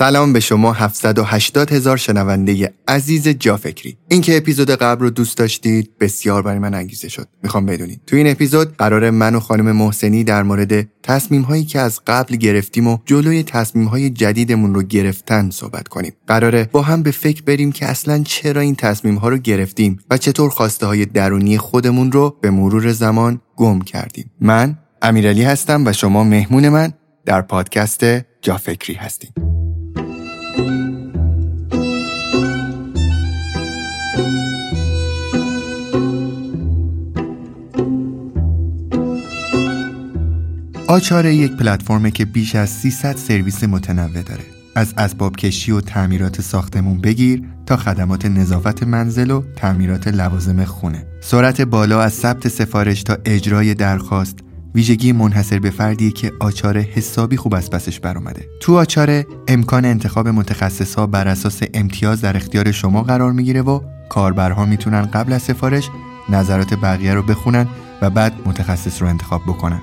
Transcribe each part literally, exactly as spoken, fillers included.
سلام به شما هفتصد و هشتاد هزار شنونده عزیز جافکری. این که اپیزود قبل رو دوست داشتید بسیار برای من انگیزه شد. میخوام بدونید تو این اپیزود قراره من و خانم محسنی در مورد تصمیم‌هایی که از قبل گرفتیم و جلوی تصمیم‌های جدیدمون رو گرفتن صحبت کنیم. قراره با هم به فکر بریم که اصلاً چرا این تصمیم‌ها رو گرفتیم و چطور خواسته‌های درونی خودمون رو به مرور زمان گم کردیم. من امیرعلی هستم و شما مهمون من در پادکست جافکری هستید. آچاره یک پلتفرمه که بیش از سیصد سرویس متنوع داره. از اسباب کشی و تعمیرات ساختمون بگیر تا خدمات نظافت منزل و تعمیرات لوازم خونه. سرعت بالا از ثبت سفارش تا اجرای درخواست ویژگی منحصر به فردیه که آچاره حسابی خوب از پسش بر اومده. تو آچاره امکان انتخاب متخصص‌ها بر اساس امتیاز در اختیار شما قرار میگیره و کاربرها میتونن قبل از سفارش نظرات بقیه رو بخونن و بعد متخصص رو انتخاب بکنن.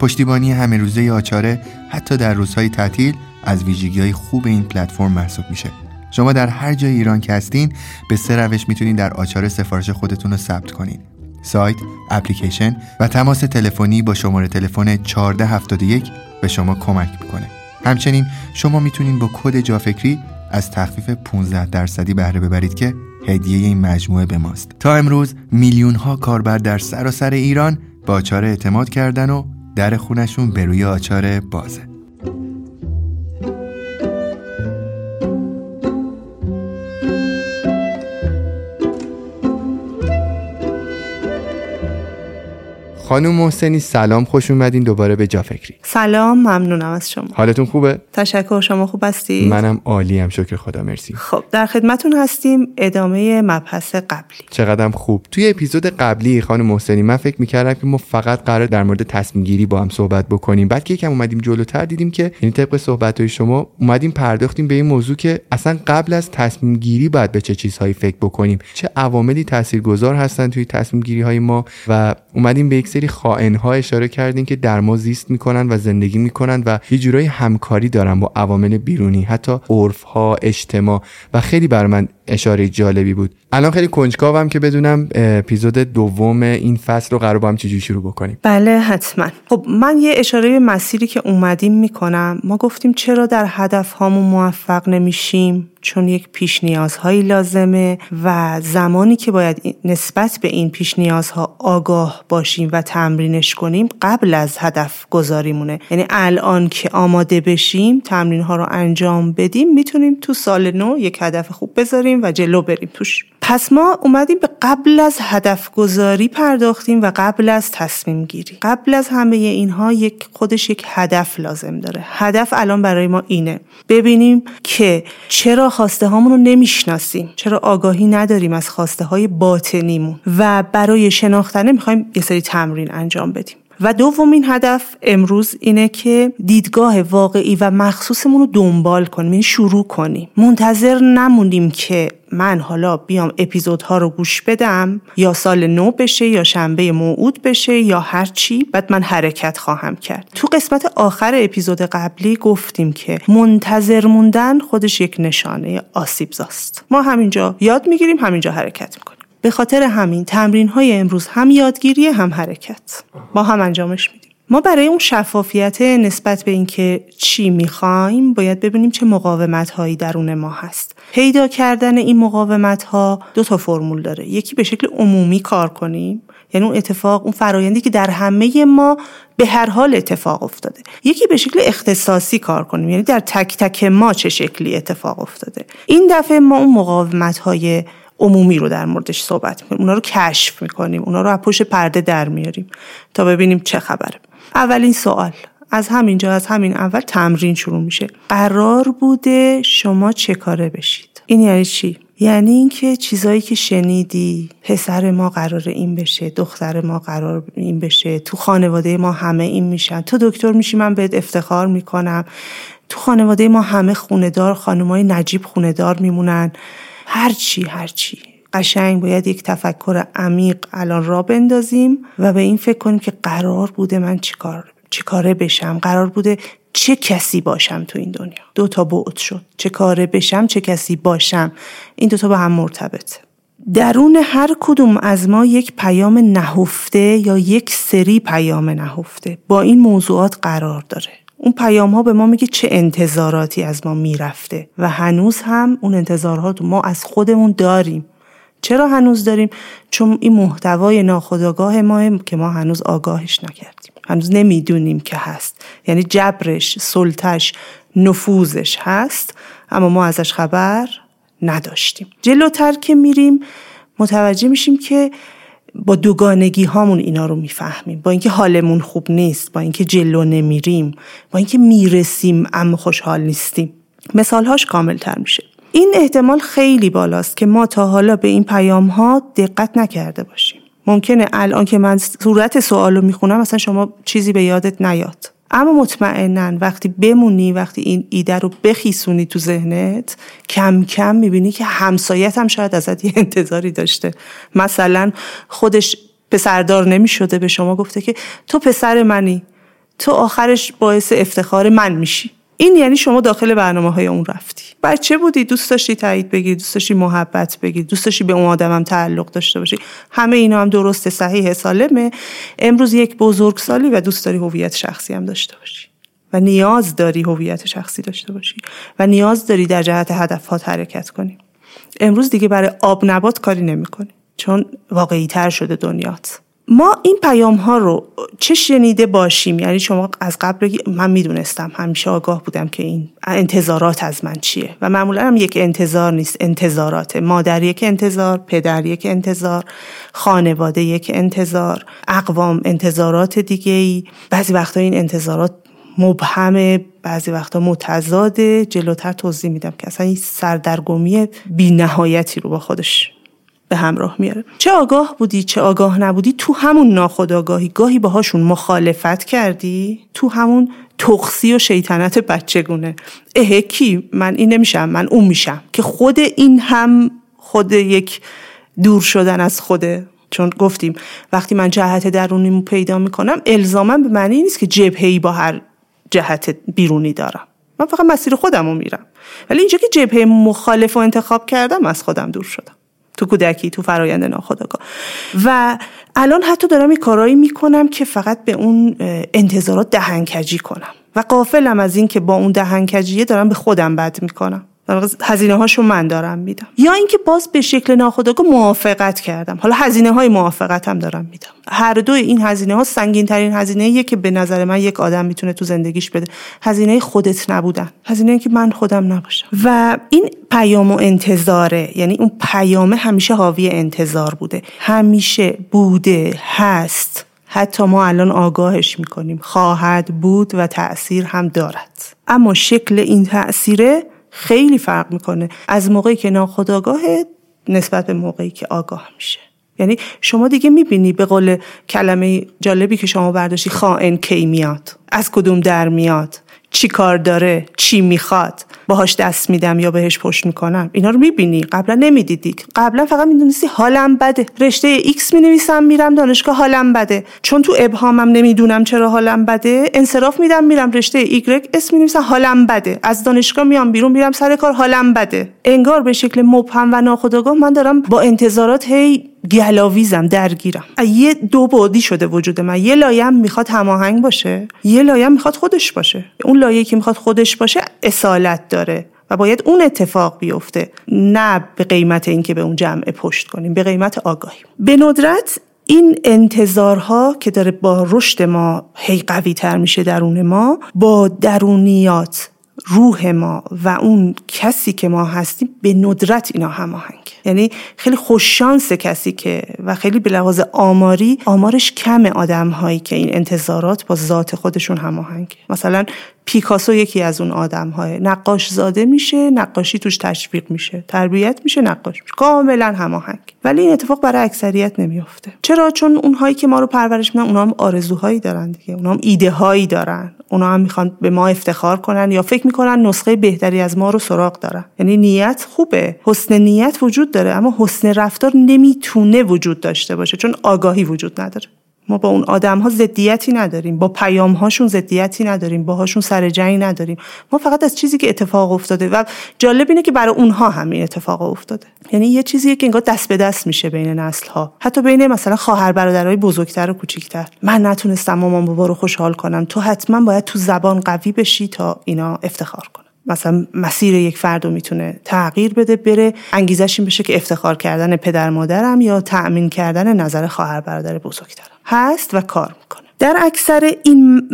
پشتیبانی همه روزه آچاره حتی در روزهای تعطیل از ویژگی‌های خوب این پلتفرم محسوب میشه. شما در هر جای ایران که هستین به سه روش میتونین در آچاره سفارش خودتون رو ثبت کنین: سایت، اپلیکیشن و تماس تلفنی با شماره تلفن چهارده هفتاد و یک به شما کمک میکنه. همچنین شما میتونین با کد جافکری از تخفیف پانزده درصدی بهره ببرید که هدیه این مجموعه به ماست. تا امروز میلیون‌ها کاربر در سراسر ایران با آچاره اعتماد کردن و در خونشون به روی آچاره بازه. خانم محسنی سلام، خوش اومدین دوباره به جافکری. سلام، ممنونم از شما. حالتون خوبه؟ تشکر، شما خوب هستید؟ منم عالی ام، شکر خدا، مرسی. خب در خدمتون هستیم. ادامه مبحث قبلی. چقدرم خوب. توی اپیزود قبلی خانم محسنی من فکر می‌کردم که ما فقط قرار در مورد تصمیم گیری با هم صحبت بکنیم، بعد که یکم اومدیم جلوتر دیدیم که یعنی طبق صحبت‌های شما اومدیم پرداختیم به این موضوع که اصلا قبل از تصمیم گیری باید به چه چیزهایی فکر بکنیم، چه عواملی تاثیرگذار هستن توی تصمیم گیری‌های ما، و اومدیم به سری خائن‌ها اشاره کردین که در ما زیست میکنن و زندگی میکنن و یه جورایی همکاری دارن با عوامل بیرونی، حتی عرف‌ها، اجتماع، و خیلی بر من اشاره جالبی بود. الان خیلی کنجکاوم که بدونم اپیزود دوم این فصل رو قرار با هم چجوری شروع بکنیم. بله حتما. خب من یه اشاره به مسیری که اومدیم میکنم. ما گفتیم چرا در هدفهامون موفق نمیشیم؟ چون یک پیش نیازهایی لازمه و زمانی که باید نسبت به این پیش نیازها آگاه باشیم و تمرینش کنیم قبل از هدف گذاریمونه. یعنی الان که آماده بشیم، تمرین‌ها رو انجام بدیم، میتونیم تو سال نو یک هدف خوب بذاریم و جلو بریم توش. پس ما اومدیم به قبل از هدف گذاری پرداختیم و قبل از تصمیم گیری. قبل از همه اینها یک خودش یک هدف لازم داره. هدف الان برای ما اینه ببینیم که چرا خواسته هامون رو نمیشناسیم، چرا آگاهی نداریم از خواسته های باطنیمون، و برای شناختنه میخوایم یه سری تمرین انجام بدیم. و دومین هدف امروز اینه که دیدگاه واقعی و مخصوصمون رو دنبال کنیم، یعنی شروع کنیم. منتظر نمونیم که من حالا بیام اپیزودها رو گوش بدم یا سال نو بشه یا شنبه موعود بشه یا هر چی، بعد من حرکت خواهم کرد. تو قسمت آخر اپیزود قبلی گفتیم که منتظر موندن خودش یک نشانه آسیب‌زاست. ما همینجا یاد میگیریم، همینجا حرکت میکنیم. به خاطر همین تمرین‌های امروز هم یادگیری هم حرکت، ما هم انجامش میدیم. ما برای اون شفافیت نسبت به اینکه چی می‌خوایم باید ببینیم چه مقاومت‌هایی درون ما هست. پیدا کردن این مقاومت‌ها دو تا فرمول داره. یکی به شکل عمومی کار کنیم، یعنی اون اتفاق، اون فرآیندی که در همه ما به هر حال اتفاق افتاده. یکی به شکل اختصاصی کار کنیم، یعنی در تک تک ما چه شکلی اتفاق افتاده. این دفعه ما اون مقاومت‌های عمومی رو در موردش صحبت می‌کنیم، اونا رو کشف می‌کنیم، اونا رو از پشت پرده در میاریم تا ببینیم چه خبره. اولین سوال از همینجا، از همین اول تمرین شروع میشه. قرار بوده شما چه کاره بشید؟ این یعنی چی؟ یعنی اینکه چیزایی که شنیدی، پسر ما قراره این بشه، دختر ما قرار این بشه، تو خانواده ما همه این میشن، تو دکتر میشی من بهت افتخار می‌کنم، تو خانواده ما همه خونه‌دار، خانمای نجیب خونه‌دار میمونن. هرچی هرچی قشنگ باید یک تفکر عمیق الان را بندازیم و به این فکر کنیم که قرار بوده من چی کار چی کاره بشم، قرار بوده چه کسی باشم تو این دنیا. دو تا بعد شد، چه کاره بشم، چه کسی باشم، این دو تا با هم مرتبطه. درون هر کدوم از ما یک پیام نهفته یا یک سری پیام نهفته با این موضوعات قرار داره. اون پیام ها به ما میگه چه انتظاراتی از ما میرفته و هنوز هم اون انتظارات ما از خودمون داریم. چرا هنوز داریم؟ چون این محتوای ناخودآگاه ماه که ما هنوز آگاهش نکردیم، هنوز نمیدونیم که هست، یعنی جبرش، سلطش، نفوذش هست، اما ما ازش خبر نداشتیم. جلوتر که میریم متوجه میشیم که با دوگانگی هامون اینا رو میفهمیم، با اینکه حالمون خوب نیست، با اینکه جلو نمیریم، با اینکه میرسیم اما خوشحال نیستیم. مثالهاش کاملتر میشه. این احتمال خیلی بالاست که ما تا حالا به این پیام ها دقت نکرده باشیم. ممکنه الان که من صورت سوالو میخونم اصلا شما چیزی به یادت نیاد، اما مطمئناً وقتی بمونی، وقتی این ایده رو بخیسونی تو ذهنت، کم کم میبینی که همسایت هم شاید ازت یه انتظاری داشته. مثلا خودش پسردار نمیشده، به شما گفته که تو پسر منی، تو آخرش باعث افتخار من میشی. این یعنی شما داخل برنامه‌های اون رفتی. بچه بودی دوست داشتی تایید بگیری، دوست داشتی محبت بگیری، دوست داشتی به اون آدمم تعلق داشته باشی. همه اینا هم درسته، صحیحه، سالمه. امروز یک بزرگسالی و دوست داری هویت شخصی هم داشته باشی و نیاز داری هویت شخصی داشته باشی و نیاز داری در جهت هدفات حرکت کنی. امروز دیگه برای آب نبات کاری نمی‌کنی چون واقعی‌تر شده دنیات. ما این پیام ها رو چه شنیده باشیم؟ یعنی شما از قبل من میدونستم، همیشه آگاه بودم که این انتظارات از من چیه و معمولا هم یک انتظار نیست، انتظاراته. مادر یک انتظار، پدر یک انتظار، خانواده یک انتظار، اقوام انتظارات دیگه‌ای. بعضی وقتا این انتظارات مبهمه، بعضی وقتا متضاده. جلوتر توضیح میدم که اصلا این سردرگمی بی نهایتی رو با خودش به همراه میاره. چه آگاه بودی چه آگاه نبودی، تو همون ناخودآگاهی گاهی باهاشون مخالفت کردی، تو همون تقصی و شیطنت بچگونه. اه کی من این نمیشم، من اون میشم، که خود این هم خود یک دور شدن از خوده. چون گفتیم وقتی من جهت درونیمو پیدا میکنم الزاما به معنی نیست که جبهه‌ای با هر جهت بیرونی دارم، من فقط مسیر خودمو میرم. ولی اینجا که جبهه مخالفو انتخاب کردم از خودم دور شدم، تو کودکی، تو فرایند ناخودآگاه. و الان حتی دارم این کارایی میکنم که فقط به اون انتظارات دهنکجی کنم و غافلم از این که با اون دهنکجیه دارم به خودم بد میکنم، هزینه هاشو من دارم میدم. یا اینکه باز به شکل ناخودآگاه موافقت کردم، حالا هزینه های موافقت هم دارم میدم. هر دوی این هزینه ها سنگین ترین هزینه یه که به نظر من یک آدم میتونه تو زندگیش بده، هزینه خودت نبودن، هزینه که من خودم نباشم. و این پیام و انتظاره، یعنی اون پیامه همیشه حاوی انتظار بوده، همیشه بوده، هست، حتی ما الان آگاهش میکنیم، خواهد بود و تأثیر هم دارد. اما شکل این تأثیره خیلی فرق میکنه از موقعی که ناخودآگاهه نسبت به موقعی که آگاه میشه. یعنی شما دیگه میبینی، به قول کلمه جالبی که شما برداشتی، خائن کی میاد، از کدوم در میاد، چی کار داره، چی میخواد، باهاش دست میدم یا بهش پشت میکنم. اینا رو میبینی، قبلا نمیدیدی، قبلا فقط میدونستی حالم بده، رشته ایکس مینویسم میرم دانشگاه حالم بده، چون تو ابهامم نمیدونم چرا حالم بده، انصراف میدم میرم رشته ایگرگ اس مینویسم حالم بده، از دانشگاه میام بیرون میرم سر کار حالم بده. انگار به شکل مبهم و ناخودآگاه من دارم با انتظارات هی گلاویزم، درگیرم. یه دو بعدی شده وجود من، یه لایه‌ام میخواد هماهنگ باشه، یه لایه‌ام میخواد خودش باشه. اون لایه‌ای که میخواد خودش باشه اصالت داره و باید اون اتفاق بیفته، نه به قیمت اینکه به اون جمع پشت کنیم، به قیمت آگاهی. به ندرت این انتظارها که داره با رشد ما هی قوی تر میشه درون ما، با درونیات، روح ما و اون کسی که ما هستیم به ندرت اینا هماهنگ. یعنی خیلی خوششانس کسی که و خیلی به لحاظ آماری آمارش کم آدم هایی که این انتظارات با ذات خودشون هماهنگه. مثلا پیکاسو یکی از اون آدم های نقاش زاده میشه، نقاشی توش تشویق میشه، تربیت میشه، نقاش میشه، کاملا هماهنگ. ولی این اتفاق برای اکثریت نمیفته. چرا؟ چون اونهایی که ما رو پرورش میدن اونها هم آرزوهایی دارن دیگه، اونها هم ایده هایی دارن، اونها هم میخوان به ما افتخار کنن یا فکر میکنن نسخه بهتری از ما رو سراغ دارن. یعنی نیت خوبه، حسن نیت وجود داره، اما حسن رفتار نمیتونه وجود داشته باشه چون آگاهی وجود نداره. ما با اون آدم‌ها ضدیتی نداریم، با پیام‌هاشون ضدیتی نداریم، باهاشون سر جنگ نداریم. ما فقط از چیزی که اتفاق افتاده و جالب اینه که برای اونها همین اتفاق افتاده. یعنی یه چیزیه که انگار دست به دست میشه بین نسل‌ها، حتی بین مثلا خواهر برادرای بزرگتر و کوچیک‌تر. من نتونستم مامان بابا رو خوشحال کنم، تو حتما باید تو زبان قوی بشی تا اینا افتخار کنن. مثلا مسیر یک فرد رو میتونه تغییر بده، بره انگیزش این بشه که افتخار کردن پدر مادرم یا تأمین کردن نظر خواهر برادر بزرگترم هست و کار میکنه. در اکثر این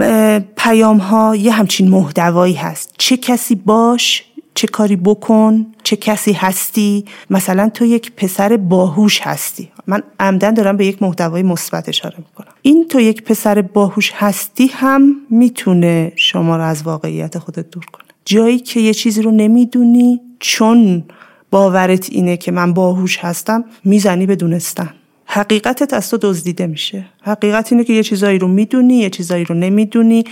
پیام ها یه همچین محتوایی هست: چه کسی باش، چه کاری بکن، چه کسی هستی. مثلا تو یک پسر باهوش هستی. من عمدن دارم به یک محتوای مثبت اشاره میکنم. این تو یک پسر باهوش هستی هم میتونه شما رو از واقعیت خودت دور کنه. جایی که یه چیزی رو نمیدونی چون باورت اینه که من باهوش هستم، میزنی به دونستن. حقیقتت از تو دزدیده میشه. حقیقت اینه که یه چیزایی رو میدونی، یه چیزایی رو نمیدونی،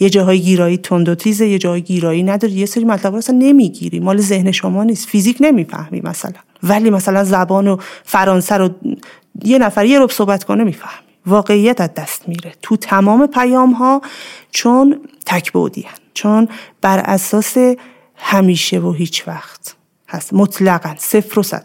یه جاهای گیرایی تند و تیزه، یه جاهای گیرایی نداری، یه سری مطلب رو اصلا نمیگیری، مال ذهن شما نیست، فیزیک نمیفهمی مثلا، ولی مثلا زبان و فرانسه رو یه نفر یه رب صحبت کنه میفهمی. واقعیت از دست میره تو تمام پیام ها، چون تکبودی هن. چون بر اساس همیشه و هیچ وقت هست، مطلقاً صفر و صدن.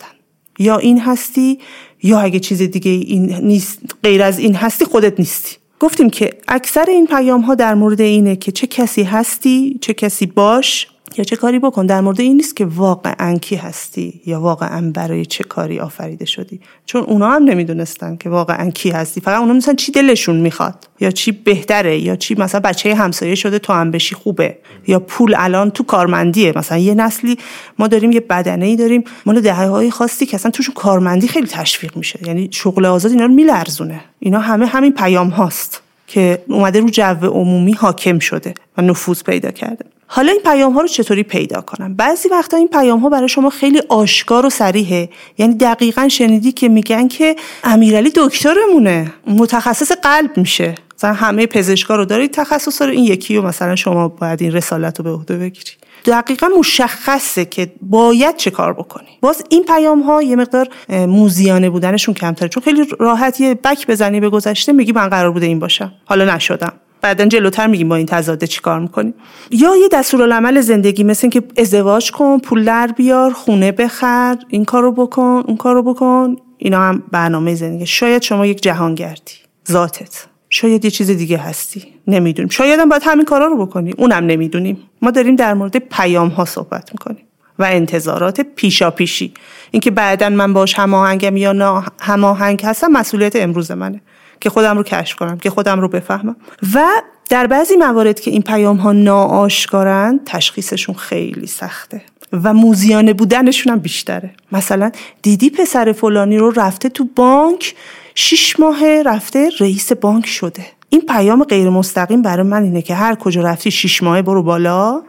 یا این هستی یا اگه چیز دیگه این نیست، غیر از این هستی خودت نیستی. گفتیم که اکثر این پیام ها در مورد اینه که چه کسی هستی، چه کسی باش یا چه کاری بکن. در مورد این نیست که واقعاً کی هستی یا واقعاً برای چه کاری آفریده شدی، چون اونا هم نمیدونستن که واقعاً کی هستی. فقط اونا میدونن چی دلشون میخواد یا چی بهتره، یا چی مثلا بچه همسایه شده تو هم بشی خوبه، یا پول الان تو کارمندیه. مثلا یه نسلی ما داریم یه بدنه‌ای داریم مال دهه‌های خاصی که اصلا توش کارمندی خیلی تشویق میشه، یعنی شغل آزاد اینا رو میلرزونه. اینا همه همین پیام هاست که اومده رو جو عمومی حاکم شده و نفوذ پیدا کرده. حالا این پیام ها رو چطوری پیدا کنم؟ بعضی وقتا این پیام ها برای شما خیلی آشکار و صریحه. یعنی دقیقاً شنیدی که میگن که امیرعلی دکترمونه، متخصص قلب میشه. مثلا همه پزشکا رو دارید، تخصص رو، این یکی رو مثلا شما باید این رسالت رو به عهده بگیرید. دقیقاً مشخصه که باید چه کار بکنی. باز این پیام ها یه مقدار موزیانه بودنشون کمتره، چون خیلی راحت یه بک بزنی به گذشته، میگی من قرار بوده این باشم، حالا نشدم. بعدن جلوتر میگیم با این تضاده چی کار میکنیم. یا یه دستورالعمل زندگی، مثل که ازدواج کن، پول در بیار، خونه بخر، این کارو بکن، اون کارو بکن. اینا هم برنامه زندگی. شاید شما یک جهانگردی، ذاتت شاید یه چیز دیگه هستی، نمیدونیم. شاید هم باید همین کارا رو بکنی، اونم نمیدونیم. ما داریم در مورد پیام ها صحبت میکنیم و انتظارات پیشاپیشی. اینکه بعدن من باش هماهنگم یا نه هماهنگ هستم، مسئولیت امروز منه که خودم رو کشف کنم، که خودم رو بفهمم. و در بعضی موارد که این پیام ها ناآشکارن، تشخیصشون خیلی سخته و موزیانه بودنشون هم بیشتره. مثلا دیدی پسر فلانی رو رفته تو بانک، شش ماه رفته رئیس بانک شده. این پیام غیر مستقیم برای من اینه که هر کجا رفتی شش ماه برو بالا،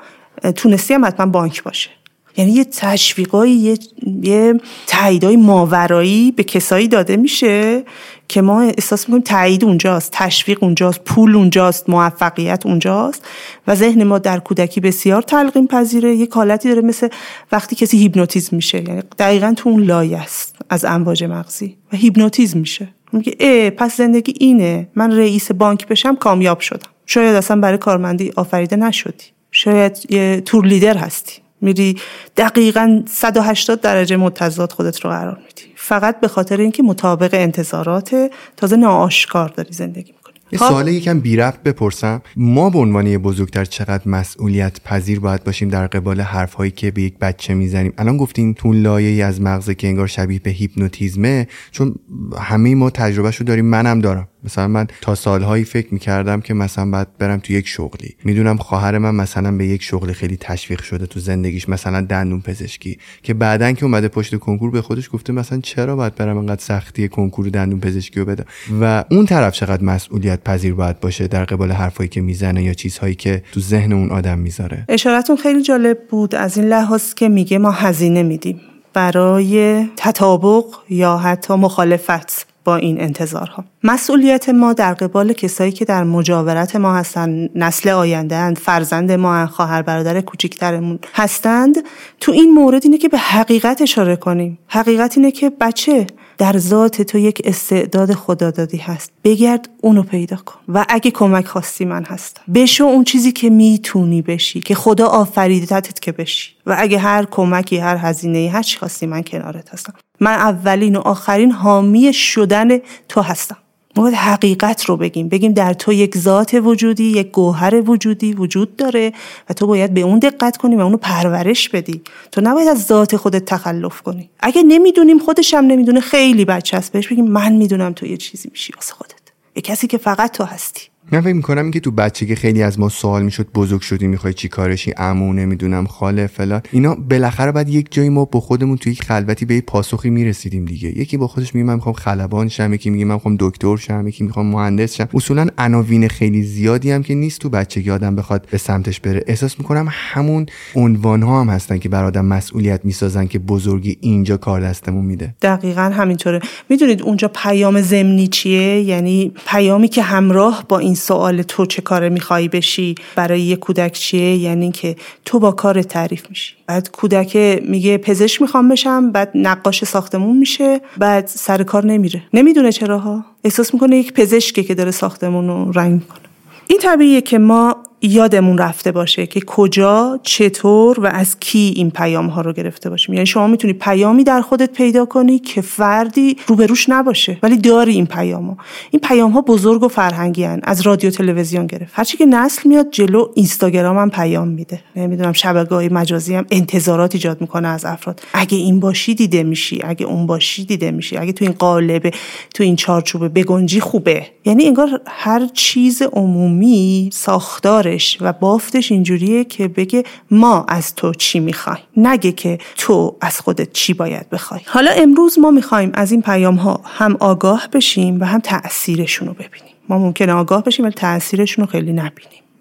تونستی هم حتما بانک باشه. یعنی یه تشویقایی، یه, یه تاییدای ماورایی به کسایی داده میشه که ما احساس میکنیم تایید اونجاست، تشویق اونجاست، پول اونجاست، موفقیت اونجاست. و ذهن ما در کودکی بسیار تلقیم پذیره. یک حالتی داره مثل وقتی کسی هیپنوتیزم میشه، یعنی دقیقاً تو اون لایه است از امواج مغزی و هیپنوتیزم میشه. میگه اه پس زندگی اینه، من رئیس بانک بشم کامیاب شدم. شاید اصلا برای کارمندی آفریده نشدی، شاید یه تور لیدر هستی، میری دقیقاً صد و هشتاد درجه متضاد خودت رو قرار میدی، فقط به خاطر اینکه مطابق انتظارات تازه ناآشکار داری زندگی میکنی. یه سوال یکم بی ربط بپرسم، ما به عنوان بزرگتر چقدر مسئولیت پذیر باید باشیم در قبال حرفهایی که به یک بچه میزنیم؟ الان گفتین تو لایه‌ای از مغزه که انگار شبیه به هیپنوتیزمه، چون همه ما تجربهشو داریم، منم دارم. مثلا من تا سالهایی فکر میکردم که مثلا باید برم تو یک شغلی، میدونم خواهر من مثلا به یک شغل خیلی تشویق شده تو زندگیش، مثلا دندون پزشکی، که بعدن که اومده پشت کنکور به خودش گفته مثلا چرا باید برم انقدر سختی کنکور دندون پزشکی رو بدم. و اون طرف چقدر مسئولیت پذیر باید باشه در قبال حرفایی که میزنه یا چیزهایی که تو ذهن اون آدم میذاره؟ اشارتون خیلی جالب بود از این لحاظ که میگه ما هزینه میدیم برای تطابق یا حتی مخالفت با این انتظارها. مسئولیت ما در قبال کسایی که در مجاورت ما هستند، نسل آینده اند، فرزند ما اند، خواهر برادر کوچکترمون هستند، تو این مورد اینه که به حقیقت اشاره کنیم. حقیقت اینه که بچه در ذات تو یک استعداد خدادادی هست، بگرد اونو پیدا کن و اگه کمک خواستی من هستم. بشو اون چیزی که میتونی بشی، که خدا آفریدتت که بشی، و اگه هر کمکی، هر هزینه‌ای، هر چی خواستی من کنارت هستم. من اولین و آخرین حامی شدن تو هستم. ما باید حقیقت رو بگیم، بگیم در تو یک ذات وجودی، یک گوهر وجودی وجود داره و تو باید به اون دقت کنی و اونو پرورش بدی. تو نباید از ذات خودت تخلف کنی. اگه نمیدونیم، خودش هم نمیدونه، خیلی بچه است، بهش بگیم من میدونم تو یه چیزی میشی واسه خودت، یه کسی که فقط تو هستی. من فکر می‌کنم اینکه تو بچگی خیلی از ما سوال میشد بزرگ شدی می‌خوای چیکار بشی، عمو نمیدونم خاله فلان اینا، بالاخره بعد یک جایی ما با خودمون توی یک خلوتی به پاسخی میرسیدیم دیگه. یکی با خودش میگه من می‌خوام خلبان شم، یکی میگه من می‌خوام دکتر شم، یکی می‌خوام مهندس شم. اصولاً عناوین خیلی زیادی هم که نیست تو بچگی آدم بخواد به سمتش بره. احساس می‌کنم همون عنوان‌ها هم هستن که بر آدم مسئولیت می‌سازن که بزرگی اینجا کار دستمون میده. دقیقاً همینطوره. می‌دونید اونجا پیام ضمنی چیه؟ یعنی پیامی که همراه با این سوال تو چه کاره میخوایی بشی برای یه کودک چیه؟ یعنی که تو با کار تعریف میشی. بعد کودک میگه پزشک میخوام بشم، بعد نقاش ساختمون میشه، بعد سر کار نمیره، نمیدونه چراها، احساس میکنه یک پزشکه که داره ساختمون رو رنگ میکنه. این طبیعیه که ما یادمون رفته باشه که کجا، چطور و از کی این پیام ها رو گرفته باشیم. یعنی شما میتونی پیامی در خودت پیدا کنی که فردی روبروش نباشه، ولی داری این پیام ها. این پیام ها بزرگ و فرهنگی هن. از رادیو، تلویزیون گرفت، هرچی که نسل میاد جلو، اینستاگرام هم پیام میده، نمیدونم شبکه‌های مجازی هم انتظارات ایجاد میکنه از افراد. اگه این باشی دیده میشی، اگه اون باشی دیده میشی، اگه تو این قالب، تو این چارچوب بگنجی خوبه. یعنی انگار هر چیز عمومی ساختار و بافتش اینجوریه که بگه ما از تو چی میخوای، نگه که تو از خودت چی باید بخوای. حالا امروز ما میخوایم از این پیام ها هم آگاه بشیم و هم تأثیرشون رو ببینیم. ما ممکنه آگاه بشیم ولی تأثیرشون رو خیلی نبینیم.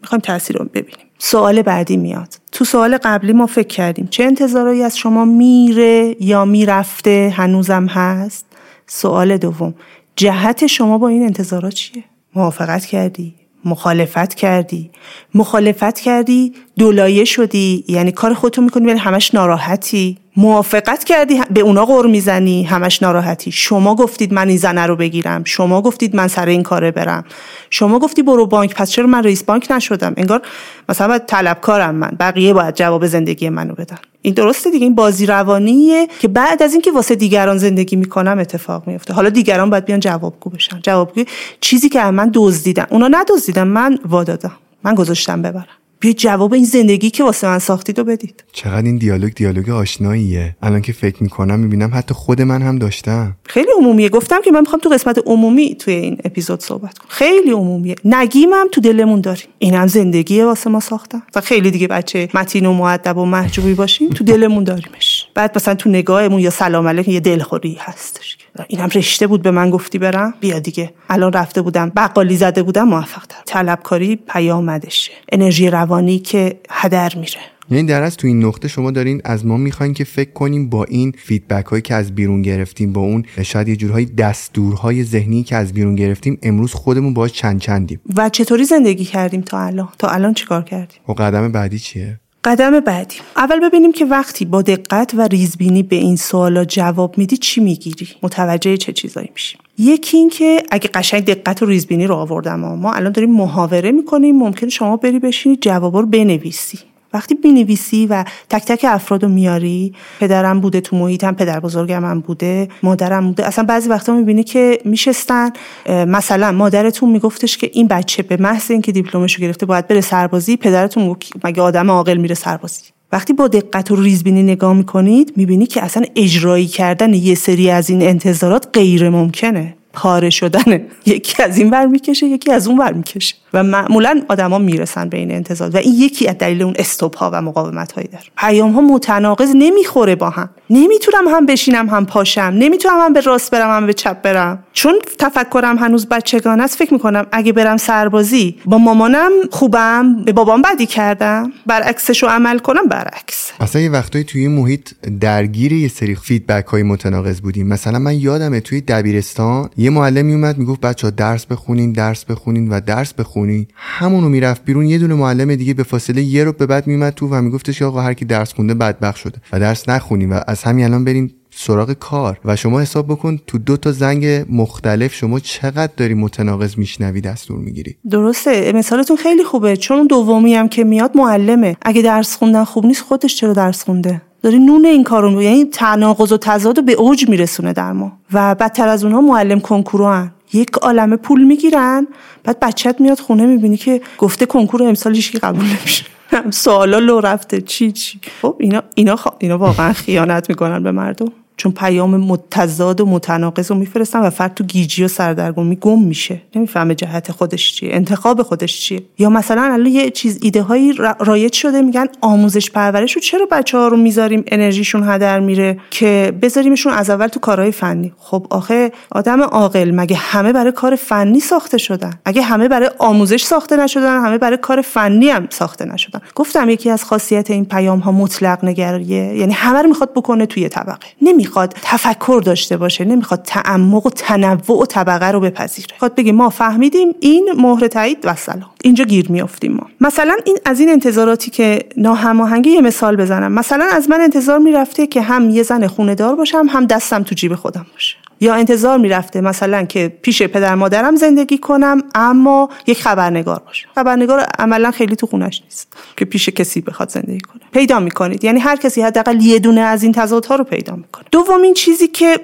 میخوایم تأثیر رو ببینیم. سوال بعدی میاد. تو سوال قبلی ما فکر کردیم چه انتظارایی از شما میره یا میرفته، هنوزم هست. سوال دوم، جهت شما با این انتظارات چیه؟ موافقت کردی؟ مخالفت کردی؟ مخالفت کردی دولایه شدی، یعنی کار خودتو میکنی ولی همش ناراحتی. موافقت کردی، به اونا غر میزنی، همش ناراحتی. شما گفتید من این زنه رو بگیرم، شما گفتید من سر این کاره برم، شما گفتی برو بانک، پس چرا من رئیس بانک نشدم؟ انگار مثلا طلبکارم من، بقیه باید جواب زندگی منو بدن. این درسته دیگه، این بازی روانیه که بعد از اینکه واسه دیگران زندگی میکنم اتفاق میفته. حالا دیگران باید بیان جوابگو بشن، جوابگوی چیزی که من دزدیدم. اونا ندزدیدم، من وادادم، من گذاشتم ببرم. بیا جواب این زندگی که واسه من ساختید رو بدید. چقدر این دیالوگ دیالوگ آشناییه. الان که فکر میکنم میبینم حتی خود من هم داشتم. خیلی عمومیه. گفتم که من میخوام تو قسمت عمومی توی این اپیزود صحبت کنم. خیلی عمومیه. نگیمم تو دلمون داریم، اینم زندگیه واسه ما ساختن. و خیلی دیگه بچه متین و مؤدب و محجوبی باشیم تو دلمون داریمش. بعد مثلا تو نگاهمون یا سلام علیکم یه دلخوری هستش. اینم رشته بود، به من گفتی برم، بیا دیگه. الان رفته بودم بقالی زده بودم، موفق تر. طلبکاری پیامدشه، انرژی روانی که هدر میره. یعنی در از تو این نقطه شما دارین از ما میخواین که فکر کنیم با این فیدبک هایی که از بیرون گرفتیم، با اون شاید یه جورهای دستورهای ذهنی که از بیرون گرفتیم، امروز خودمون باهاش چند چندیم و چطوری زندگی کردیم تا الان. تا الان چیکار کردیم و قدم بعدی چیه؟ قدم بعدی، اول ببینیم که وقتی با دقت و ریزبینی به این سوالا جواب میدی چی میگیری، متوجه چه چیزایی میشی. یکی این که اگه قشنگ دقت و ریزبینی رو آوردم، ما الان داریم محاوره میکنیم، ممکنه شما بری بشینی جوابا رو بنویسی. وقتی بنویسی و تک تک افراد رو میاری، پدرم بوده تو محیطم، پدر بزرگم هم بوده، مادرم بوده، اصلا بعضی وقتا میبینی که میشستن، مثلا مادرتون میگفتش که این بچه به محض اینکه دیپلمشو گرفته باید بره سربازی، پدرتون میگفت مگه آدم عاقل میره سربازی؟ وقتی با دقت و ریزبینی نگاه میکنید میبینی که اصلا اجرایی کردن یه سری از این انتظارات غیر ممکنه. پاره شدنه، یکی از این ور میکشه، یکی از اون ور میکشه و معمولا آدما میرسن به این انتظار و این یکی از دلیل اون استاپ ها و مقاومت هایی داره. پیام ها متناقض، نمیخوره با هم، نمیتونم هم بشینم هم پاشم، نمیتونم هم به راست برم هم به چپ برم، چون تفکرم هنوز بچگانه است. فکر میکنم اگه برم سربازی با مامانم خوبم، به بابام بدی کردم، برعکسشو عمل کنم، برعکس. اصلا یه وقتایی توی محیط درگیر یه سری فیدبک های متناقض بودیم. مثلا من یادمه توی دبیرستان یه معلمی اومد میگفت بچه‌ها درس بخونین، درس بخونین و درس بخونین، همونو میرفت بیرون. یه دونه معلم دیگه به فاصله یه رو به بعد میومد تو و میگفتش آقا هر کی درس خونده بدبخت شده و درس نخونین و از همین الان برین سراغ کار و شما حساب بکن تو دو تا زنگ مختلف شما چقدر داری متناقض میشنوی دستور میگیری. درسته، مثالتون خیلی خوبه، چون دومی هم که میاد معلمه، اگه درس خوندن خوب نیست خودش چرا درس خونده؟ داری نون این کارون، یعنی تناقض و تضاد به اوج میرسونه در ما. و بدتر از اونها معلم کنکورو هن، یک عالمه پول میگیرن، بعد بچت میاد خونه میبینی که گفته کنکور امسالش کی قبول نمیشه، سوالا لو رفته چی چی. خب اینا اینا خ... اینا واقعا خیانت میکنن به مردم، چون پیام متضاد و متناقض رو میفرستن و فرد تو گیجی و سردرگمی گم میشه، نمیفهمه جهت خودش چیه، انتخاب خودش چیه. یا مثلا الان یه چیز ایده هایی رایج شده، میگن آموزش پرورش رو چرا بچه‌ها رو میذاریم انرژیشون هدر میره که بذاریمشون از اول تو کارهای فنی. خب آخه آدم عاقل، مگه همه برای کار فنی ساخته شدن؟ اگه همه برای آموزش ساخته نشدن، همه برای کار فنی هم ساخته نشدن. گفتم یکی از خاصیت این پیام ها مطلق نگریه، یعنی همه رو میخواد بکنه توی طبقه، نمی میخواد تفکر داشته باشه، نمیخواد تعمق و تنوع و طبقه رو بپذیره. میخواد بگه ما فهمیدیم، این مهر تایید و سلام. اینجا گیر میافتیم ما. مثلا این از این انتظاراتی که ناهماهنگی، یه مثال بزنم، مثلا از من انتظار میرفته که هم یه زن خونه دار باشم، هم دستم تو جیب خودم باشه. یا انتظار میرفته مثلا که پیش پدر مادرم زندگی کنم، اما یک خبرنگار باشه. خبرنگار عملا خیلی تو خونش نیست که پیش کسی بخواد زندگی کنه. پیدا میکنید، یعنی هر کسی حداقل یه دونه از این تضادها رو پیدا میکنه. دومین چیزی که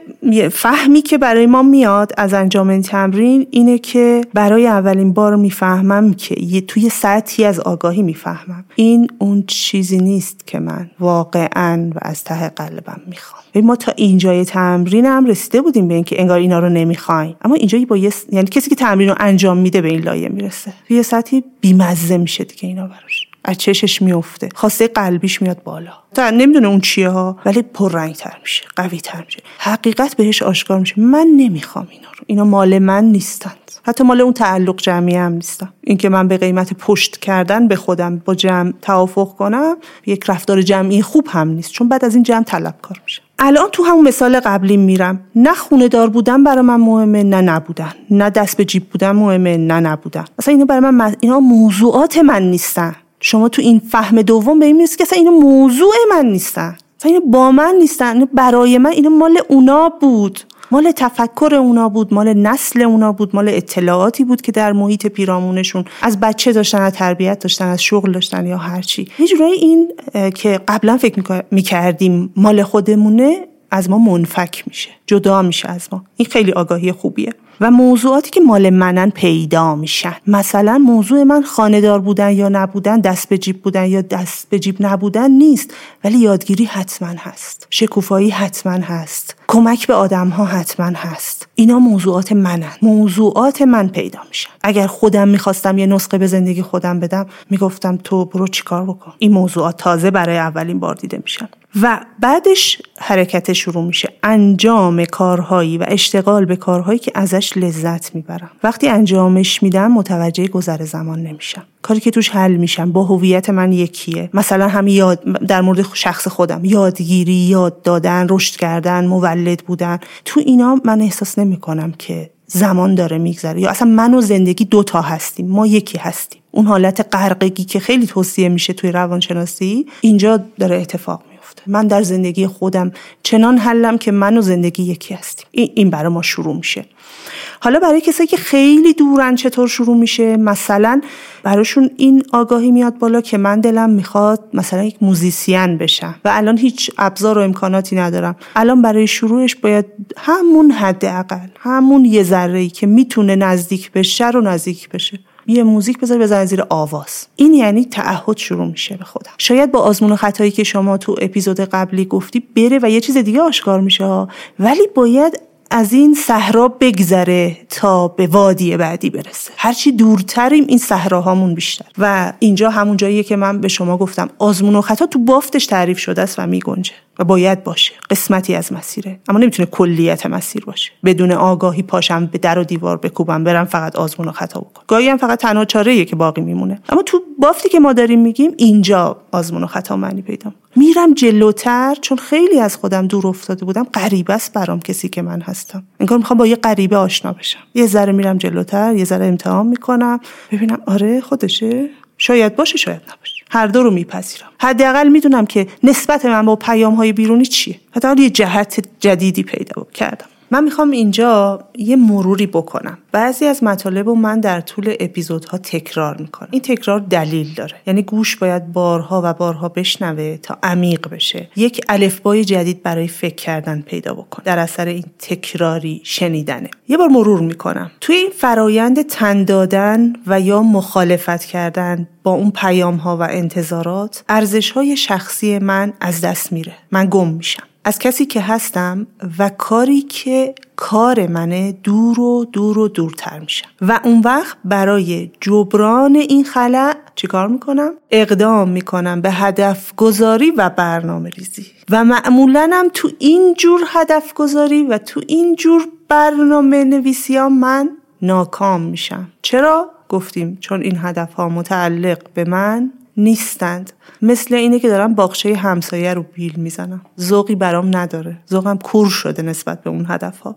فهمی که برای ما میاد از انجام این تمرین اینه که برای اولین بار میفهمم که یه توی سطحی از آگاهی میفهمم این اون چیزی نیست که من واقعا و از ته قلبم میخوام. ما تا اینجای تمرینم رسیده بودیم به اینکه انگار اینا رو نمیخوایم، اما اینجایی با یه... یعنی کسی که تمرین رو انجام میده به این لایه میرسه، یه سطحی بیمزه میشه دیگه، اینا براش از چشش میفته، خواسته قلبیش میاد بالا، تا نمیدونه اون چیه ها، ولی پررنگتر میشه، قویتر میشه، حقیقت بهش آشکار میشه. من نمیخوام اینا رو، اینا مال من نیستن، حتی مال اون تعلق جمعی هم نیستم. اینکه من به قیمت پشت کردن به خودم با جمع توافق کنم، یک رفتار جمعی خوب هم نیست، چون بعد از این جمع طلبکار میشه. الان تو همون مثال قبلی میرم، نه خونه دار بودن برای من مهمه، نه نبودن، نه دست به جیب بودن مهمه، نه نبودن. اصلا اینا برای من مز... اینا موضوعات من نیستن. شما تو این فهم دوم به این میرسی که اصلا اینا موضوع من نیستن، اصلا اینا با من نیستن، برای من، اینا مال اونا بود، مال تفکر اونا بود، مال نسل اونا بود، مال اطلاعاتی بود که در محیط پیرامونشون از بچه داشتن، از تربیت داشتن، از شغل داشتن، یا هر چی. یه جورایی این که قبلا فکر میکردیم مال خودمونه از ما منفک میشه، جدا میشه از ما. این خیلی آگاهی خوبیه. و موضوعاتی که مال منن پیدا میشن، مثلا موضوع من خانه‌دار بودن یا نبودن، دست به جیب بودن یا دست به جیب نبودن نیست، ولی یادگیری حتما هست، شکوفایی حتما هست، کمک به آدم‌ها حتما هست. اینا موضوعات منن، موضوعات من پیدا میشن. اگر خودم میخواستم یه نسخه به زندگی خودم بدم، میگفتم تو برو چیکار بکن. این موضوعات تازه برای اولین بار دیده میشن. و بعدش حرکت شروع میشه، انجام کارهایی و اشتغال به کارهایی که ازش لذت میبرم. وقتی انجامش میدم متوجه گذر زمان نمیشم، کاری که توش حل میشم با هویت من یکیه. مثلا هم یاد در مورد شخص خودم، یادگیری، یاد دادن، رشد کردن، مولد بودن، تو اینا من احساس نمیکنم که زمان داره میگذره، یا اصلا من و زندگی دوتا هستیم، ما یکی هستیم. اون حالت غرقگی که خیلی توصیه میشه توی روانشناسی، اینجا داره اتفاق میفته. من در زندگی خودم چنان حلم که من و زندگی یکی هستیم. این برای ما شروع میشه. حالا برای کسایی که خیلی دورن چطور شروع میشه؟ مثلا براشون این آگاهی میاد بالا که من دلم میخواد مثلا یک موزیسین بشم و الان هیچ ابزار و امکاناتی ندارم. الان برای شروعش باید همون حداقل، همون یه ذره‌ای که میتونه نزدیک بشه رو نزدیک بشه، یه موزیک بذار بزن زیر آواز. این یعنی تعهد شروع میشه به خودم. شاید با آزمون و خطایی که شما تو اپیزود قبلی گفتی بره و یه چیز دیگه آشکار میشه ها، ولی باید از این صحرا بگذره تا به وادی بعدی برسه. هرچی دورتریم این صحراهامون بیشتر. و اینجا همون جاییه که من به شما گفتم آزمون و خطا تو بافتش تعریف شده است و میگنجه و باید باشه، قسمتی از مسیره، اما نمیتونه کلیت مسیر باشه. بدون آگاهی پاشم به در و دیوار بکوبم، برم فقط آزمون و خطا بکنم، گاهی هم فقط تنها چاره‌ایه که باقی میمونه. اما تو بافتی که ما داریم میگیم اینجا آزمون و خطا معنی پیدا. میرم جلوتر، چون خیلی از خودم دور افتاده بودم، غریبه است برام کسی که من هستم، انگار میخوام با یه غریبه آشنا بشم. یه ذره میرم جلوتر، یه ذره امتحان میکنم، ببینم آره خودشه، شاید باشه شاید نباشه. هر دو رو میپذیرم. حداقل میدونم که نسبت من با پیام‌های بیرونی چیه. حداقل یه جهت جدیدی پیدا کردم. من میخوام اینجا یه مروری بکنم. بعضی از مطالب رو من در طول اپیزودها تکرار میکنم. این تکرار دلیل داره. یعنی گوش باید بارها و بارها بشنوه تا عمیق بشه. یک الفبای جدید برای فکر کردن پیدا بکنه در اثر این تکراری شنیدنه. یه بار مرور میکنم. توی این فرایند تن دادن و یا مخالفت کردن با اون پیام‌ها و انتظارات، ارزش‌های شخصی من از دست میره. من گم میشم. از کسی که هستم و کاری که کار منه دور و دور و دورتر میشم و اون وقت برای جبران این خلأ چیکار میکنم؟ اقدام میکنم به هدف گذاری و برنامه ریزی و معمولاً هم تو این جور هدف گذاری و تو این جور برنامه نویسی ها من ناکام میشم. چرا؟ گفتیم چون این هدف ها متعلق به من نیستند. مثل اینه که دارم باغچه همسایه رو بیل میزنم. ذوقی برام نداره. ذوقم کور شده نسبت به اون هدفها.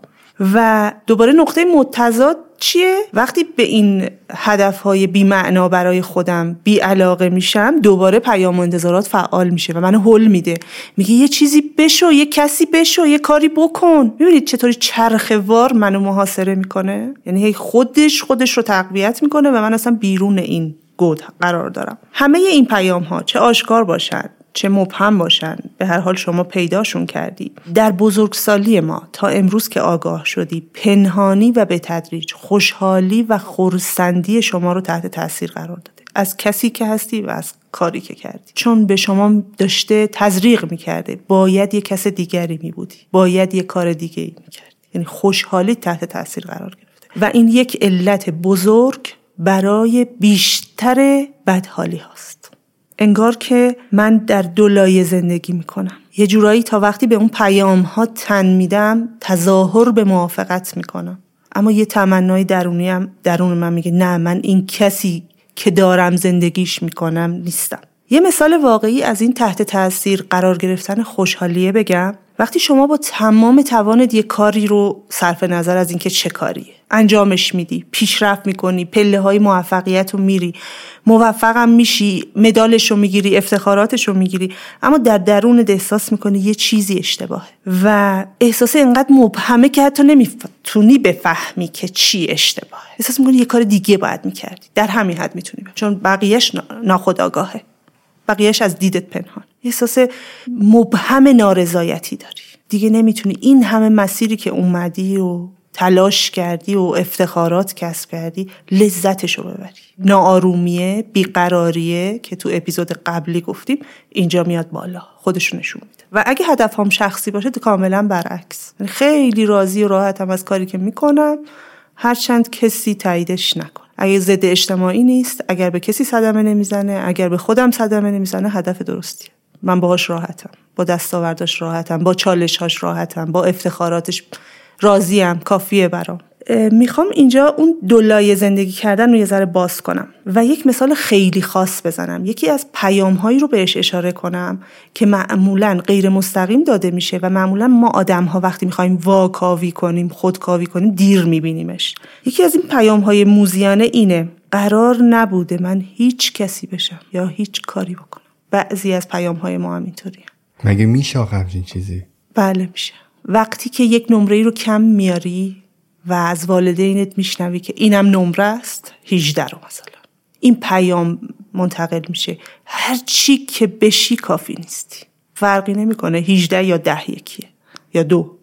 و دوباره نقطه متضاد چیه؟ وقتی به این هدفهای بی‌معنا برای خودم بی‌علاقه میشم، دوباره پیام و انتظارات فعال میشه و منو هول میده. میگه یه چیزی بشو، یه کسی بشو، یه کاری بکن. میبینید چطوری چرخوار منو محاصره میکنه؟ یعنی هی خودش خودش رو تقویت میکنه و من اصلا بیرون این گود قرار دارم. همه این پیام ها چه آشکار باشن چه مبهم باشن، به هر حال شما پیداشون کردی. در بزرگسالی ما تا امروز که آگاه شدی، پنهانی و به تدریج خوشحالی و خرسندی شما رو تحت تاثیر قرار داده، از کسی که هستی و از کاری که کردی، چون به شما داشته تزریق میکرده باید یه کس دیگری میبودی، باید یه کار دیگری میکردی. یعنی خوشحالی تحت تاثیر قرار گرفته و این یک علت بزرگ برای بیشتر بدحالی هاست. انگار که من در دو لایه زندگی میکنم. یه جورایی تا وقتی به اون پیام ها تن میدم تظاهر به موافقت میکنم، اما یه تمنای درونی هم درون من میگه نه، من این کسی که دارم زندگیش میکنم نیستم. یه مثال واقعی از این تحت تاثیر قرار گرفتن خوشحالیه بگم. وقتی شما با تمام توانت یه کاری رو صرف نظر از اینکه چه کاریه انجامش میدی، پیشرفت میکنی، پله های موفقیت رو میری، موفقم میشی، مدالش رو میگیری، افتخاراتش رو میگیری، اما در درونت احساس میکنی یه چیزی اشتباهه و احساس اینقدر مبهمه که حتی نمیتونی بفهمی که چی اشتباهه. احساس میکنی یه کار دیگه باید میکردی. در همین حد میتونی بفهمی، چون بقیهش ناخودآگاهه، بقیهش از دیدت پنهان. احساس مبهم نارضایتی داری. دیگه نمیتونی این همه مسیری که اومدی و تلاش کردی و افتخارات کسب کردی لذتشو ببری. ناآرومیه، بیقراریه که تو اپیزود قبلی گفتیم اینجا میاد بالا، خودشو نشون میده. و اگه هدفم شخصی باشه تو کاملا برعکس. خیلی راضی و راحتم از کاری که میکنم، هرچند کسی تاییدش نکنه. اگه ضد اجتماعی نیست، اگر به کسی صدمه نمیزنه، اگر به خودم صدمه نمیزنه، هدف درستیه. من باهاش راحتم، با دستاورداش راحتم، با چالش‌هاش راحتم، با افتخاراتش راضیم، کافیه برام. میخوام اینجا اون دو لایه زندگی کردن رو یه ذره باز کنم و یک مثال خیلی خاص بزنم. یکی از پیام‌هایی رو بهش اشاره کنم که معمولاً غیر مستقیم داده میشه و معمولاً ما آدم‌ها وقتی می‌خوایم واکاوی کنیم، خودکاوی کنیم، دیر می‌بینیمش. یکی از این پیام‌های موذیانه اینه: قرار نبوده من هیچ کسی بشم یا هیچ کاری بکنم. بعضی از پیام‌های ما هم اینطوریه. مگه میشه همچین چیزی؟ بله میشه. وقتی که یک نمره‌ای رو کم میاری و از والدینت میشنوی که اینم نمره است هجده رو مثلا، این پیام منتقل میشه هر چی که بشی کافی نیستی. فرقی نمیکنه هجده یا ده یکیه یا دو،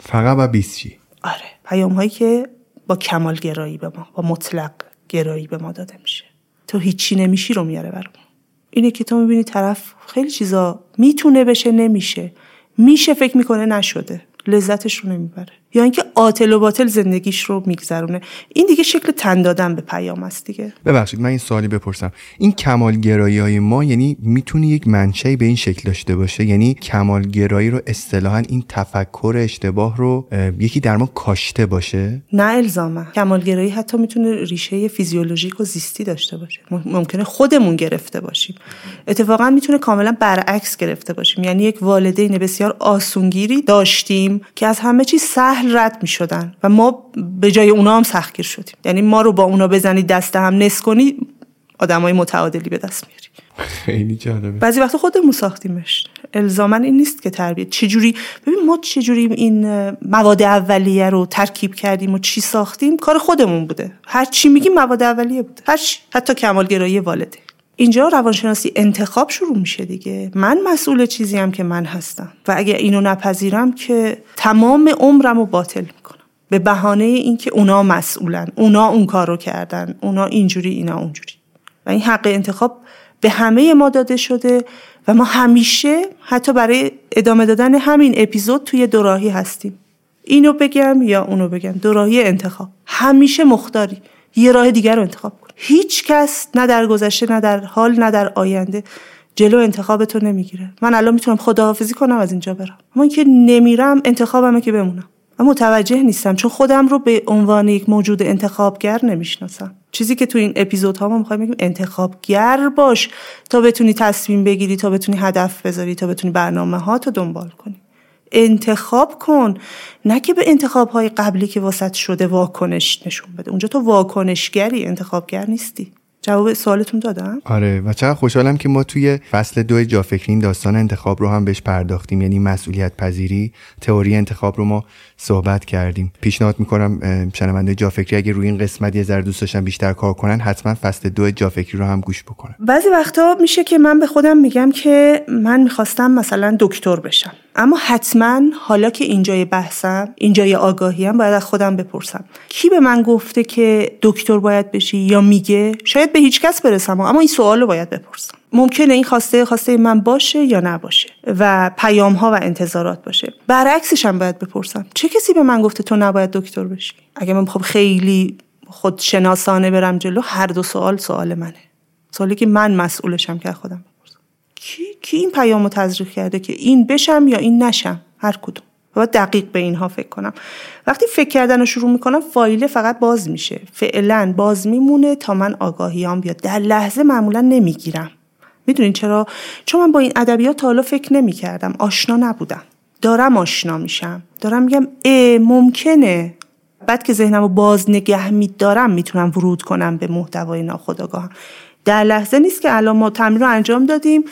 فقط با بیست چی. آره، پیام هایی که با کمال گرایی به ما، با مطلق گرایی به ما داده میشه، تو هیچی نمیشی رو میاره برام. اینه که تو میبینی طرف خیلی چیزا میتونه بشه نمیشه، میشه فکر میکنه نشده، لذتش رو نمیبره، یا اینکه آتل و باطل زندگیش رو میگذرونه. این دیگه شکل تن دادن به پیام است دیگه. ببخشید من این سوالی بپرسم، این کمالگرایی های ما یعنی میتونه یک منشأ به این شکل داشته باشه؟ یعنی کمالگرایی رو اصطلاحاً این تفکر اشتباه رو یکی در ما کاشته باشه؟ نه الزاما. کمالگرایی حتی میتونه ریشه فیزیولوژیک و زیستی داشته باشه، ممکنه خودمون گرفته باشیم. اتفاقاً میتونه کاملا برعکس گرفته باشیم، یعنی یک والدین بسیار آسونگیری داشتیم که از همه چیز سهل رد می شدن و ما به جای اونا هم سختگیر شدیم. یعنی ما رو با اونا بزنی دست هم نس کنی، آدمای متعادلی به دست میاری. خیلی جالبه. بعضی وقتا خودمون ساختیمش، الزاما این نیست که تربیت چجوری. ببین ما چجوری این مواد اولیه رو ترکیب کردیم و چی ساختیم کار خودمون بوده. هر چی میگیم مواد اولیه بوده، هر چی، حتی کمالگرایی والده. اینجا روانشناسی انتخاب شروع میشه دیگه. من مسئول چیزی ام که من هستم و اگه اینو نپذیرم که تمام عمرمو باطل میکنم به بهانه اینکه اونا مسئولن، اونا اون کارو کردن، اونا اینجوری، اینا اونجوری. و این حق انتخاب به همه ما داده شده و ما همیشه حتی برای ادامه دادن همین اپیزود توی دوراهی هستیم. اینو بگم یا اونو بگم، دوراهی انتخاب. همیشه مختاری، یه راه دیگر رو انتخاب کن. هیچ کس نه در گذشته نه در حال نه در آینده جلو انتخاب تو نمیگیره. من الان میتونم خداحافظی کنم از اینجا برم، اما اینکه نمیرم انتخابمه که بمونم. اما متوجه نیستم چون خودم رو به عنوان یک موجود انتخابگر نمیشناسم. چیزی که تو این اپیزودها ما میخوایم بگیم انتخابگر باش تا بتونی تصمیم بگیری، تا بتونی هدف بذاری، تا بتونی برنامه‌هات رو دنبال کنی. انتخاب کن، نه که به انتخاب‌های قبلی که واسط شده واکنش نشون بده. اونجا تو واکنشگری، انتخابگر نیستی. جواب سوالتون دادم؟ آره. و چقدر خوشحالم که ما توی فصل دو جافکری داستان انتخاب رو هم بهش پرداختیم، یعنی مسئولیت پذیری، تئوری انتخاب رو ما صحبت کردیم. پیشنهاد میکنم شنونده جافکری اگه روی این قسمت یه ذره دوست داشتن بیشتر کار کنن، حتما فصل دو جافکری رو هم گوش بکنن. بعضی وقتا میشه که من به خودم میگم که من میخواستم مثلا دکتر بشم، اما حتما حالا که اینجای بحثم، اینجای آگاهیم، باید از خودم بپرسم کی به من گفته که دکتر باید بشی یا میگه؟ شاید به هیچ کس برسم، اما این سوال رو باید بپرسم. ممکنه این خواسته خواسته من باشه یا نباشه و پیام‌ها و انتظارات باشه. برعکسش هم باید بپرسم چه کسی به من گفته تو نباید دکتر بشی؟ اگه من بخوام خیلی خودشناسانه برم جلو، هر دو سوال سوال منه، سوالی که من مسئولشم که خودم بپرسم. کی کی این پیامو تزریق کرده که این بشم یا این نشم؟ هر کدوم. باید دقیق به اینها فکر کنم. وقتی فکر کردن رو شروع میکنم، فایل فقط باز میشه، فعلا باز میمونه تا من آگاهیام بیاد. در لحظه معمولا نمیگیرم. میدونین چرا؟ چون من با این ادبیات تا حالا فکر نمیکردم، آشنا نبودم. دارم آشنا میشم، دارم میگم اه ممکنه. بعد که ذهنمو باز نگه میدارم میتونم ورود کنم به محتوای ناخودآگاهم. در لحظه نیست که الان ما تمرین رو انجام دادیم،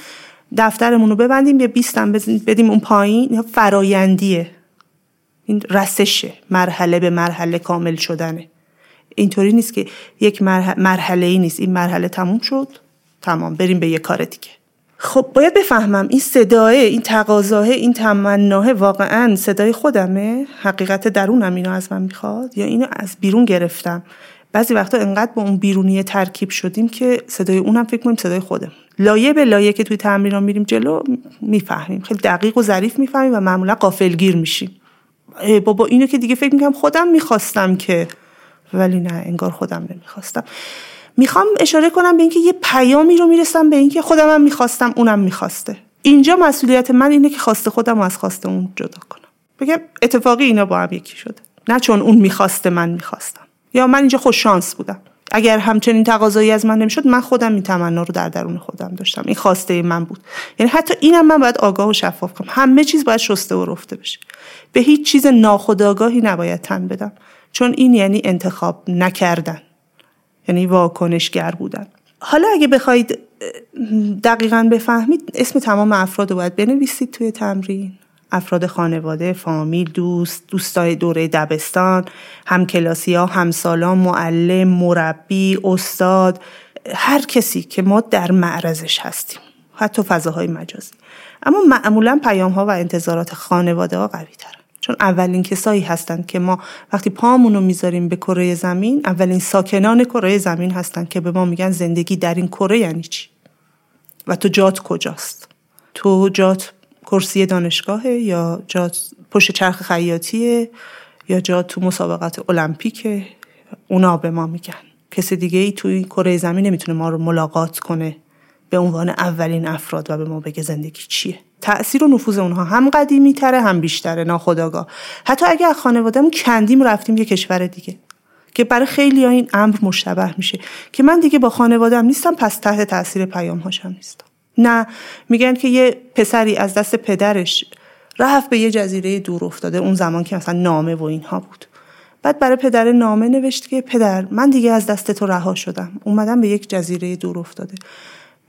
دفترمون رو ببندیم، یه بیست هم بدیم اون پایین. اینا فرایندیه، این رسشه، مرحله به مرحله کامل شدنه. اینطوری نیست که یک مرحله مرحله‌ای نیست، این مرحله تموم شد، تمام بریم به یه کار دیگه. خب باید بفهمم این صداه، این تقاضاه، این تمناه واقعا صدای خودمه، حقیقت درونم اینو از من میخواد، یا اینو از بیرون گرفتم. بعضی وقتا انقدر با اون بیرونی ترکیب شدیم که صدای اونم فکر می‌کنیم صدای خودمون. لایه به لایه که توی تمرین‌ها میریم جلو میفهمیم، خیلی دقیق و ظریف میفهمیم و معمولا غافلگیر میشیم. بابا اینو که دیگه فکر میکنم خودم میخواستم که، ولی نه، انگار خودم نمیخواستم. میخوام اشاره کنم به اینکه یه پیامی رو میرسم به اینکه خودم هم میخواستم، اونم میخواسته. اینجا مسئولیت من اینه که خواسته خودم از خواسته اون جدا کنم، بگم اتفاقی اینا با هم یکی شده، نه چون اون میخواسته من میخواستم، یا من اینجا خوش شانس بودم. اگر همچنین تقاضایی از من نمیشد، من خودم این تمنا رو در درون خودم داشتم، این خواسته من بود. یعنی حتی اینم من باید آگاه و شفاف کنم. همه چیز باید شسته و رفته بشه، به هیچ چیز ناخودآگاهی نباید تن بدم، چون این یعنی انتخاب نکردن، یعنی واکنشگر بودن. حالا اگه بخواید دقیقاً بفهمید، اسم تمام افراد رو باید بنویسید توی تمرین. افراد خانواده، فامیل، دوست، دوستای دوره دبستان، همکلاسی‌ها، همسالان، معلم، مربی، استاد، هر کسی که ما در معرضش هستیم، حتی فضاهای مجازی. اما معمولاً پیام‌ها و انتظارات خانواده‌ها قوی‌ترن، چون اولین کسایی هستند که ما وقتی پامون رو میذاریم به کره زمین، اولین ساکنان کره زمین هستند که به ما میگن زندگی در این کره یعنی چی و تو جات کجاست. تو جات کرسی دانشگاهه، یا جات پشت چرخ خیاطیه، یا جات تو مسابقات المپیکه. اونا به ما میگن. کسی دیگه ای توی کره زمین نمیتونه ما رو ملاقات کنه به عنوان اولین افراد و به ما بگه زندگی چیه. تأثیر و نفوذ اونها هم قدیمی تره هم بیشتره، ناخودآگاه. حتی اگه از خانواده‌مون کندیم رفتیم یه کشور دیگه، که برای خیلی‌ها این امر مشتبه میشه که من دیگه با خانواده‌ام نیستم، پس تحت تأثیر پیام‌هاشم نیستم. نه، میگن که یه پسری از دست پدرش رفت به یه جزیره دور افتاده، اون زمان که مثلا نامه و اینها بود. بعد برای پدر نامه نوشت که پدر من دیگه از دست تو رها شدم، اومدم به یک جزیره دور افتاده.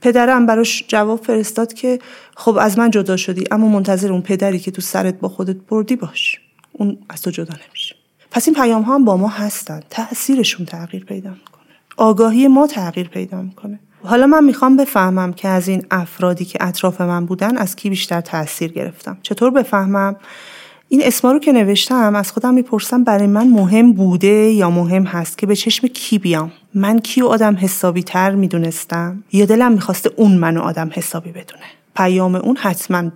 پدرم براش جواب فرستاد که خب از من جدا شدی، اما منتظر اون پدری که تو سرت با خودت بردی باش، اون از تو جدا نمیشه. پس این پیام ها هم با ما هستن، تأثیرشون تغییر پیدا میکنه، آگاهی ما تغییر پیدا میکنه. حالا من میخوام بفهمم که از این افرادی که اطراف من بودن از کی بیشتر تأثیر گرفتم. چطور بفهمم؟ این اسما رو که نوشتم از خودم میپرسم برای من مهم بوده یا مهم هست که به چشم کی بیام؟ من کیو آدم حسابی تر میدونستم یا دلم میخواسته اون منو آدم حسابی بدونه؟ پیام اون حتما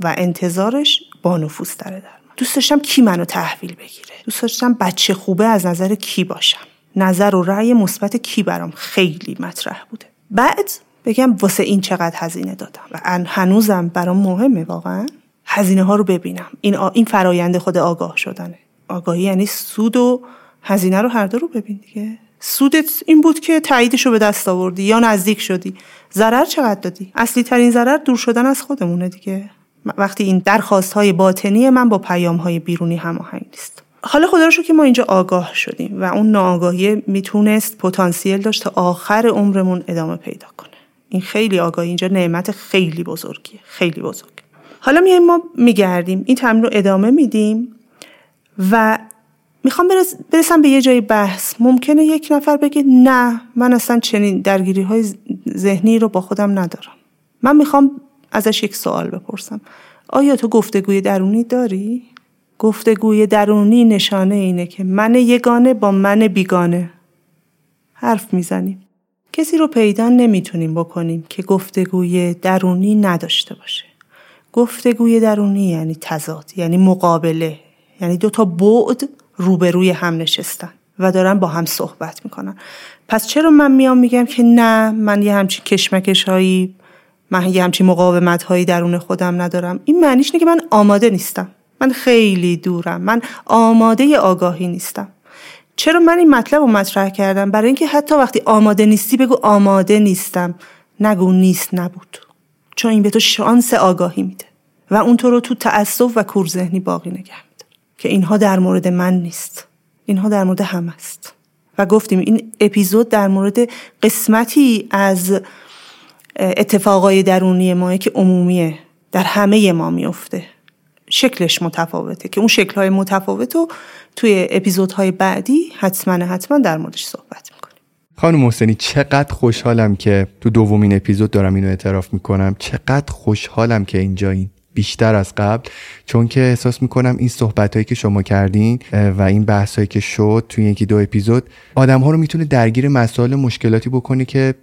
و انتظارش با نفوذ داره در من. دوست داشتم کی منو تحویل بگیره، دوست داشتم بچه خوبه از نظر کی باشم، نظر و رأی مثبت کی برام خیلی مطرح بوده. بعد بگم واسه این چقدر هزینه دادم و هنوزم برام مهمه واقعا هزینه ها رو ببینم. این آ... این فرایند خود آگاه شدنه. آگاهی یعنی سود و هزینه رو هر دو رو ببین دیگه. سودت این بود که تاییدش رو به دست آوردی یا نزدیک شدی. ضرر چقدر دادی؟ اصلی ترین ضرر دور شدن از خودمونه دیگه. وقتی این درخواست های باطنی من با پیام های بیرونی هماهنگ نیست. حالا خدا رو شکر که ما اینجا آگاه شدیم و اون ناآگاهی میتونست پتانسیل داشت تا آخر عمرمون ادامه پیدا کنه. این خیلی آگاهی اینجا نعمت خیلی بزرگیه، خیلی بزرگ. حالا میایم ما میگردیم این تمرین رو ادامه میدیم و میخوام برس برسم به یه جای بحث. ممکنه یک نفر بگه نه من اصلا چنین درگیری های ذهنی رو با خودم ندارم. من میخوام ازش یک سوال بپرسم، آیا تو گفتگوی درونی داری؟ گفتگوی درونی نشانه اینه که من یگانه با من بیگانه حرف میزنیم. کسی رو پیدا نمیتونیم بکنیم که گفتگوی درونی نداشته باشه. گفتگوی درونی یعنی تضاد، یعنی مقابله، یعنی دو تا بعد روبروی هم نشستن و دارن با هم صحبت میکنن. پس چرا من میام میگم که نه من یه همچین کشمکشایی، من یه همچین مقاومت‌هایی درون خودم ندارم؟ این معنیش اینه که من آماده نیستم، من خیلی دورم، من آماده آگاهی نیستم. چرا من این مطلب رو مطرح کردم؟ برای اینکه حتی وقتی آماده نیستی بگو آماده نیستم، نگو نیست نبود، چون این به تو شانس آگاهی میده و اون تو رو تو تعصب و کور ذهنی باقی نگه میداره که اینها در مورد من نیست، اینها در مورد هم است. و گفتیم این اپیزود در مورد قسمتی از اتفاقای درونی ما که عمومیه، در همه ما میفته، شکلش متفاوته، که اون شکل‌های متفاوت رو توی اپیزودهای بعدی حتما حتما در موردش صحبت میکنیم. خانم محسنی چقدر خوشحالم که تو دومین اپیزود دارم اینو اعتراف میکنم، چقدر خوشحالم که اینجا این بیشتر از قبل، چون که احساس میکنم این صحبتایی که شما کردین و این بحثایی که شد توی یکی دو اپیزود آدم‌ها رو میتونه درگیر مسائل مشکلاتی بکنه که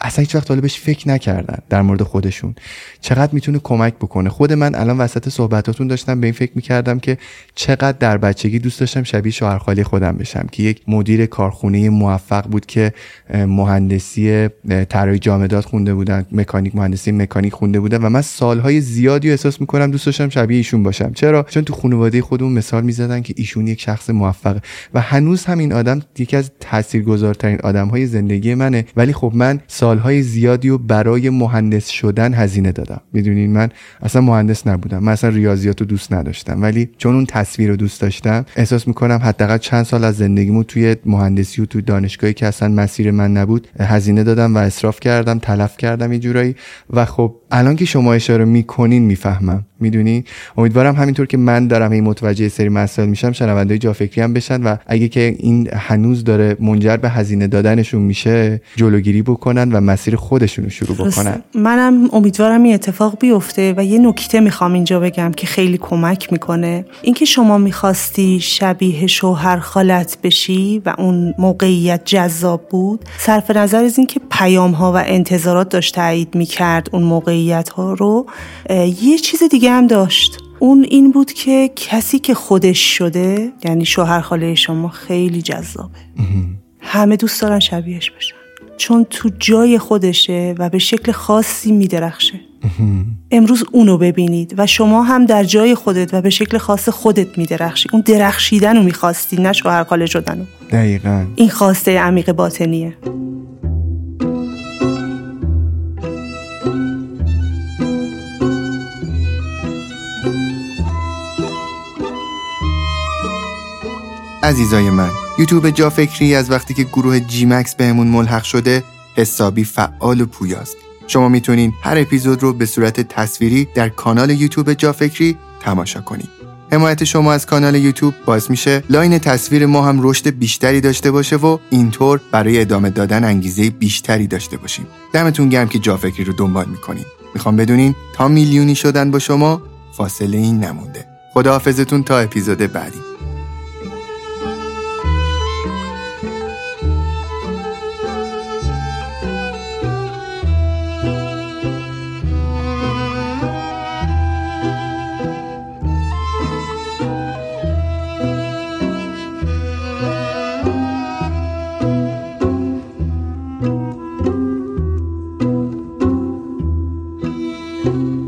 اصلا هیچ وقت حالا بهش فکر نکردن در مورد خودشون. چقدر میتونه کمک بکنه. خود من الان وسط صحبتاتون داشتم به این فکر میکردم که چقدر در بچگی دوست داشتم شبیه شوهرخاله خودم بشم که یک مدیر کارخونه موفق بود که مهندسی طراحی جامدات خونده بودن، مکانیک مهندسی مکانیک خونده بودن و من سالهای زیادی احساس میکنم دوست داشتم شبیه ایشون باشم. چرا؟ چون تو خانواده خودمون مثال میزدن که ایشون یک شخص موفقه و هنوز هم این آدم یکی از تاثیرگذارترین آدمهای زندگی منه، ولی خب من من سالهای زیادی رو برای مهندس شدن هزینه دادم. میدونین من اصلا مهندس نبودم، من اصلا ریاضیات رو دوست نداشتم، ولی چون اون تصویر رو دوست داشتم احساس میکنم حداقل چند سال از زندگیمو توی مهندسی و توی دانشگاهی که اصلا مسیر من نبود هزینه دادم و اسراف کردم، تلف کردم یه جورایی. و خب الان که شما اشاره میکنین میفهمم. میدونی امیدوارم همینطور که من دارم این متوجه سری مسائل میشم شنونده‌های جافکری هم بشن و اگه که این هنوز داره منجر به هزینه دادنشون میشه جلوگیری بکنن و مسیر خودشون رو شروع بکنن. منم امیدوارم این اتفاق بیفته. و یه نکته میخوام اینجا بگم که خیلی کمک میکنه، اینکه شما میخواستی شبیه شوهر خالت بشی و اون موقعیت جذاب بود، صرف نظر از اینکه پیام ها و انتظارات داشت تایید میکرد اون موقعیت ها رو، یه چیز دیگه هم داشت. اون این بود که کسی که خودش شده، یعنی شوهر خاله شما، خیلی جذابه. همه دوست دارن شبیهش بشن چون تو جای خودشه و به شکل خاصی میدرخشه. امروز اونو ببینید و شما هم در جای خودت و به شکل خاص خودت میدرخشی. اون درخشیدن رو میخواستی، نه شوهر خاله شدن. دقیقاً این خواسته عمیق باطنیه. عزیزای من، یوتیوب جافکری از وقتی که گروه جی مکس بهمون ملحق شده حسابی فعال و پویاست. شما میتونین هر اپیزود رو به صورت تصویری در کانال یوتیوب جافکری تماشا کنین. حمایت شما از کانال یوتیوب باعث میشه لاین تصویر ما هم رشد بیشتری داشته باشه و اینطور برای ادامه دادن انگیزه بیشتری داشته باشیم. دمتون گرم که جافکری رو دنبال میکنین. میخوام بدونین تا میلیونی شدن با شما فاصله ای نمونده. خداحافظتون تا اپیزود بعدی. Thank you.